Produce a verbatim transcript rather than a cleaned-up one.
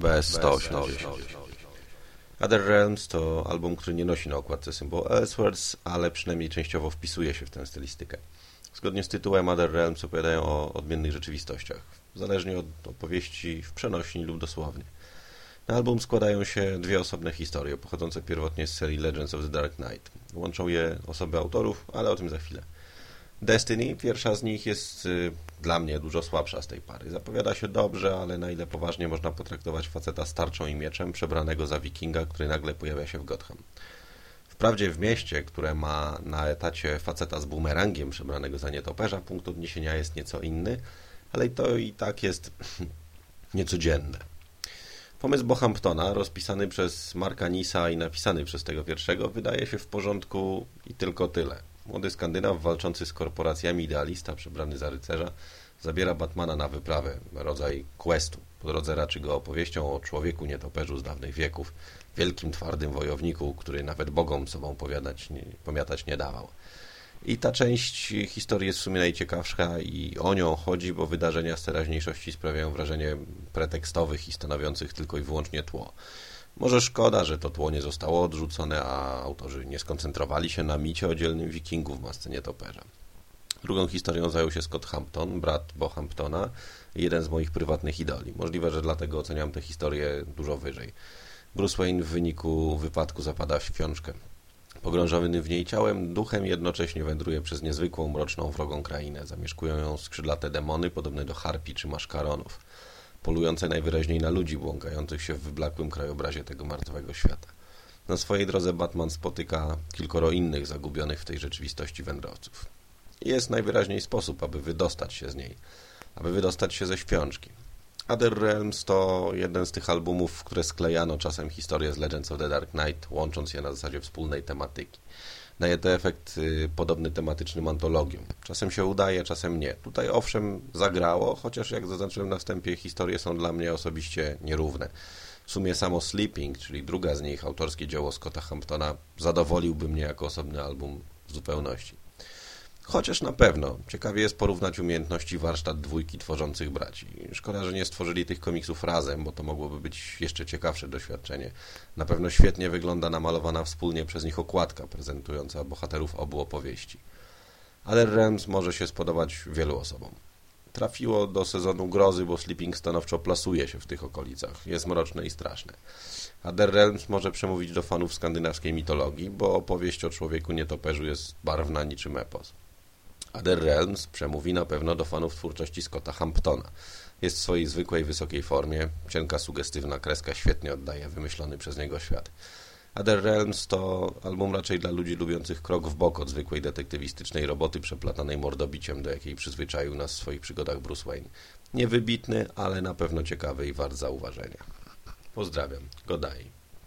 B S sto osiemdziesiąt. Other Realms to album, który nie nosi na okładce symbolu Ellsworth, ale przynajmniej częściowo wpisuje się w tę stylistykę. Zgodnie z tytułem Other Realms opowiadają o odmiennych rzeczywistościach, zależnie od opowieści w przenośni lub dosłownie. Na album składają się dwie osobne historie, pochodzące pierwotnie z serii Legends of the Dark Knight. Łączą je osoby autorów, ale o tym za chwilę. Destiny, pierwsza z nich, jest y, dla mnie dużo słabsza z tej pary. Zapowiada się dobrze, ale na ile poważnie można potraktować faceta z tarczą i mieczem, przebranego za wikinga, który nagle pojawia się w Gotham. Wprawdzie w mieście, które ma na etacie faceta z bumerangiem, przebranego za nietoperza, punkt odniesienia jest nieco inny, ale to i tak jest niecodzienne. Pomysł Bohamptona, rozpisany przez Marka Nisa i napisany przez tego pierwszego, wydaje się w porządku i tylko tyle. Młody Skandynaw walczący z korporacjami idealista, przebrany za rycerza, zabiera Batmana na wyprawę, rodzaj questu. Po drodze raczy go opowieścią o człowieku nietoperzu z dawnych wieków, wielkim twardym wojowniku, który nawet bogom sobą powiadać, nie, pomiatać nie dawał. I ta część historii jest w sumie najciekawsza i o nią chodzi, bo wydarzenia z teraźniejszości sprawiają wrażenie pretekstowych i stanowiących tylko i wyłącznie tło. Może szkoda, że to tło nie zostało odrzucone, a autorzy nie skoncentrowali się na micie o dzielnym wikingu w masce nietoperza. Drugą historią zajął się Scott Hampton, brat Bohamptona, jeden z moich prywatnych idoli. Możliwe, że dlatego oceniam tę historię dużo wyżej. Bruce Wayne w wyniku wypadku zapada w śpiączkę. Pogrążony w niej ciałem, duchem jednocześnie wędruje przez niezwykłą, mroczną, wrogą krainę. Zamieszkują ją skrzydlate demony, podobne do harpi czy maszkaronów, polujące najwyraźniej na ludzi błąkających się w wyblakłym krajobrazie tego martwego świata. Na swojej drodze Batman spotyka kilkoro innych zagubionych w tej rzeczywistości wędrowców. Jest najwyraźniej sposób, aby wydostać się z niej, aby wydostać się ze śpiączki. Other Realms to jeden z tych albumów, w które sklejano czasem historię z Legends of the Dark Knight, łącząc je na zasadzie wspólnej tematyki. Daje to efekt y, podobny tematycznym antologiom. Czasem się udaje, czasem nie. Tutaj owszem zagrało, chociaż jak zaznaczyłem na wstępie, historie są dla mnie osobiście nierówne. W sumie samo Sleeping, czyli druga z nich, autorskie dzieło Scotta Hamptona, zadowoliłby mnie jako osobny album w zupełności. Chociaż na pewno ciekawie jest porównać umiejętności warsztat dwójki tworzących braci. Szkoda, że nie stworzyli tych komiksów razem, bo to mogłoby być jeszcze ciekawsze doświadczenie. Na pewno świetnie wygląda namalowana wspólnie przez nich okładka prezentująca bohaterów obu opowieści. Ale Realms może się spodobać wielu osobom. Trafiło do sezonu grozy, bo Sleeping stanowczo plasuje się w tych okolicach. Jest mroczne i straszne. Other Realms może przemówić do fanów skandynawskiej mitologii, bo opowieść o człowieku nietoperzu jest barwna niczym epos. Other Realms przemówi na pewno do fanów twórczości Scotta Hamptona. Jest w swojej zwykłej, wysokiej formie. Cienka, sugestywna kreska świetnie oddaje wymyślony przez niego świat. Other Realms to album raczej dla ludzi lubiących krok w bok od zwykłej detektywistycznej roboty przeplatanej mordobiciem, do jakiej przyzwyczaił nas w swoich przygodach Bruce Wayne. Niewybitny, ale na pewno ciekawy i wart zauważenia. Pozdrawiam. Godaj.